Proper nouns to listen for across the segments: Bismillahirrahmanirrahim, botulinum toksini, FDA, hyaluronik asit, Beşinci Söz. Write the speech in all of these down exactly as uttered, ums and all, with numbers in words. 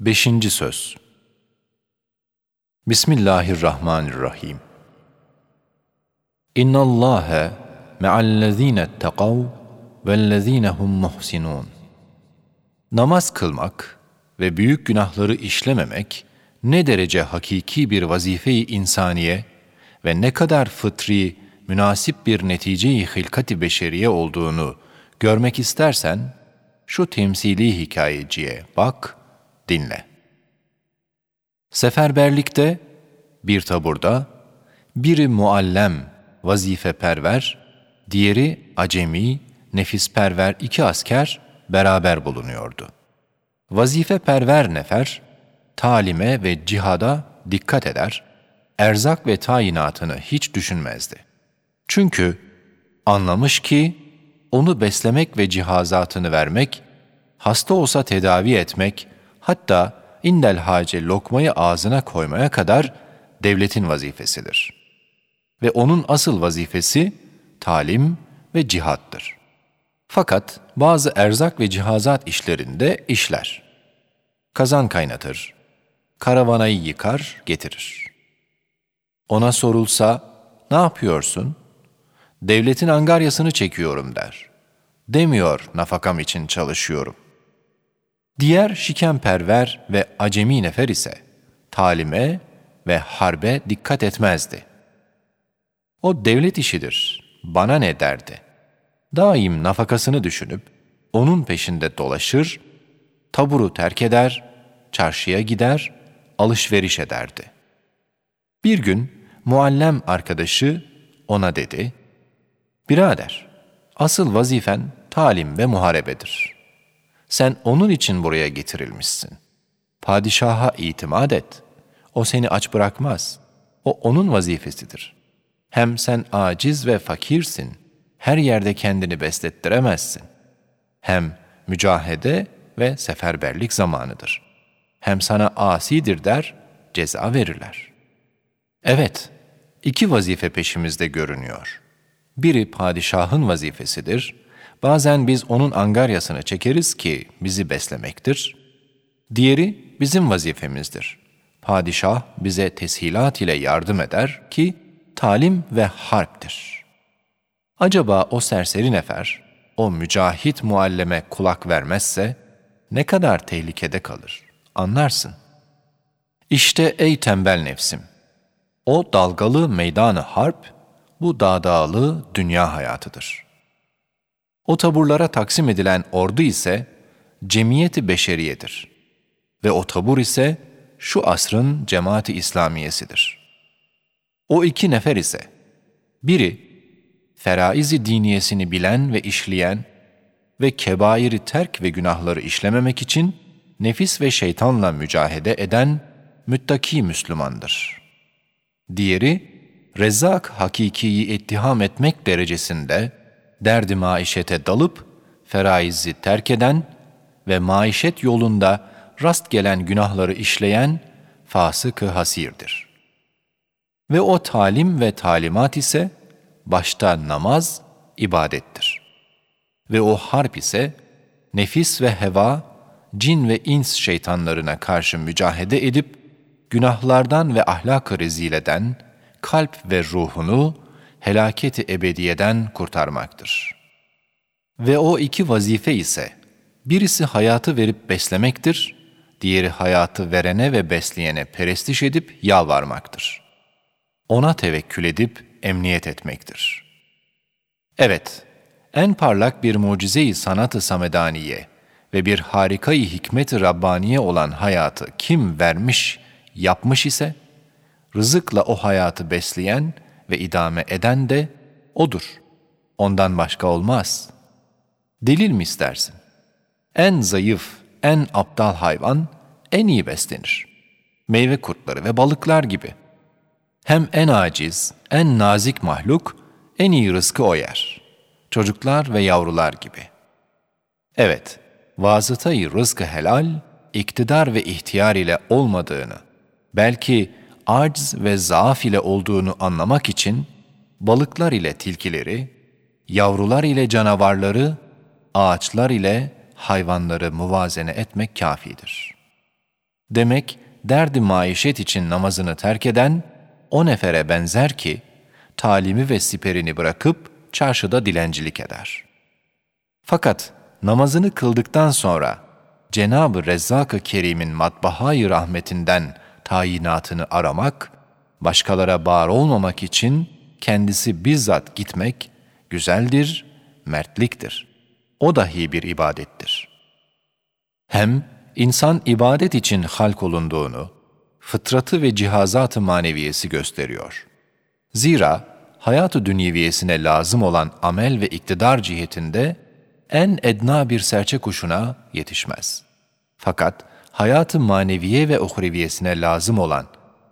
Beşinci Söz. Bismillahirrahmanirrahim. İnnallâhe me'allezînetteqav vellezînehum muhsinûn. Namaz kılmak ve büyük günahları işlememek ne derece hakiki bir vazife-i insaniye ve ne kadar fıtri, münasip bir netice-i hilkat-i beşeriye olduğunu görmek istersen, şu temsili hikayeciye bak, dinle. Seferberlikte, bir taburda, biri muallem, vazifeperver, diğeri acemi, nefisperver iki asker beraber bulunuyordu. Vazifeperver nefer, talime ve cihada dikkat eder, erzak ve tayinatını hiç düşünmezdi. Çünkü anlamış ki, onu beslemek ve cihazatını vermek, hasta olsa tedavi etmek, hatta indel hace lokmayı ağzına koymaya kadar devletin vazifesidir. Ve onun asıl vazifesi talim ve cihattır. Fakat bazı erzak ve cihazat işlerinde işler. Kazan kaynatır, karavanayı yıkar, getirir. Ona sorulsa, "Ne yapıyorsun?" "Devletin angaryasını çekiyorum" der. Demiyor, "Nafakam için çalışıyorum." Diğer şikenperver ve acemi nefer ise talime ve harbe dikkat etmezdi. "O devlet işidir, bana ne?" derdi. Daim nafakasını düşünüp onun peşinde dolaşır, taburu terk eder, çarşıya gider, alışveriş ederdi. Bir gün muallem arkadaşı ona dedi, "Birader, asıl vazifen talim ve muharebedir. Sen onun için buraya getirilmişsin. Padişaha itimat et. O seni aç bırakmaz. O onun vazifesidir. Hem sen aciz ve fakirsin. Her yerde kendini beslettiremezsin. Hem mücahede ve seferberlik zamanıdır. Hem sana asidir der, ceza verirler. Evet, iki vazife peşimizde görünüyor. Biri padişahın vazifesidir. Bazen biz onun angaryasını çekeriz ki bizi beslemektir. Diğeri bizim vazifemizdir. Padişah bize teshilat ile yardım eder ki talim ve harptir. Acaba o serseri nefer, o mücahit mualleme kulak vermezse ne kadar tehlikede kalır, anlarsın. İşte ey tembel nefsim, o dalgalı meydanı harp, bu dağdağlı dünya hayatıdır. O taburlara taksim edilen ordu ise cemiyeti beşeriyedir ve o tabur ise şu asrın cemaati İslamiyesidir. O iki nefer ise biri feraiz-i diniyesini bilen ve işleyen ve kebairi terk ve günahları işlememek için nefis ve şeytanla mücahede eden müttaki Müslümandır. Diğeri rezzak hakikiyi ittiham etmek derecesinde derdi maişete dalıp feraizi terk eden ve maişet yolunda rast gelen günahları işleyen fasık-ı hasirdir. Ve o talim ve talimat ise başta namaz, ibadettir. Ve o harp ise nefis ve heva, cin ve ins şeytanlarına karşı mücahede edip günahlardan ve ahlak-ı rezileden kalp ve ruhunu helaketi ebediyeden kurtarmaktır. Ve o iki vazife ise, birisi hayatı verip beslemektir, diğeri hayatı verene ve besleyene perestiş edip yalvarmaktır. Ona tevekkül edip emniyet etmektir. Evet, en parlak bir mucize-i sanat-ı samedaniye ve bir harika-i hikmet-i Rabbaniye olan hayatı kim vermiş, yapmış ise, rızıkla o hayatı besleyen ve idame eden de odur. Ondan başka olmaz. Delil mi istersin? En zayıf, en aptal hayvan en iyi beslenir. Meyve kurtları ve balıklar gibi. Hem en aciz, en nazik mahluk en iyi rızkı o yer. Çocuklar ve yavrular gibi. Evet, vasıtayı rızkı helal, iktidar ve ihtiyar ile olmadığını, belki acz ve zaaf ile olduğunu anlamak için balıklar ile tilkileri, yavrular ile canavarları, ağaçlar ile hayvanları muvazene etmek kâfidir. Demek derdi maişet için namazını terk eden o nefere benzer ki, talimi ve siperini bırakıp çarşıda dilencilik eder. Fakat namazını kıldıktan sonra Cenab-ı Rezzak-ı Kerim'in matbahayı rahmetinden tayinatını aramak, başkalara bağır olmamak için kendisi bizzat gitmek güzeldir, mertliktir. O dahi bir ibadettir. Hem insan ibadet için halk olunduğunu, fıtratı ve cihazat-ı maneviyesi gösteriyor. Zira hayat-ı dünyeviyesine lazım olan amel ve iktidar cihetinde en edna bir serçe kuşuna yetişmez. Fakat hayat-ı maneviye ve uhreviyesine lazım olan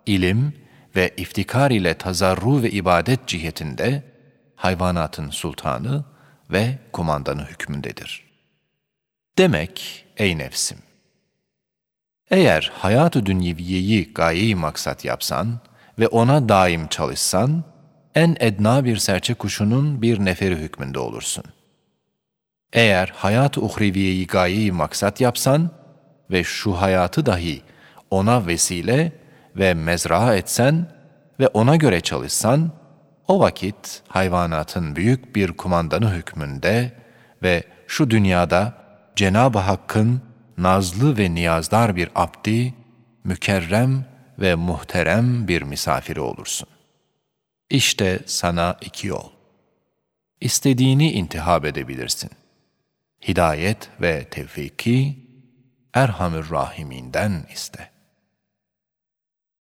ilim ve iftikar ile tazarru ve ibadet cihetinde hayvanatın sultanı ve kumandanı hükmündedir. Demek ey nefsim, eğer hayat-ı dünyeviyeyi gaye-i maksat yapsan ve ona daim çalışsan, en edna bir serçe kuşunun bir neferi hükmünde olursun. Eğer hayat-ı uhreviyeyi gaye-i maksat yapsan ve şu hayatı dahi ona vesile ve mezra etsen ve ona göre çalışsan, o vakit hayvanatın büyük bir kumandanı hükmünde ve şu dünyada Cenab-ı Hakk'ın nazlı ve niyazdar bir abdi, mükerrem ve muhterem bir misafiri olursun. İşte sana iki yol. İstediğini intihab edebilirsin. Hidayet ve tevfiki Erhamü'r Rahimîn'den iste.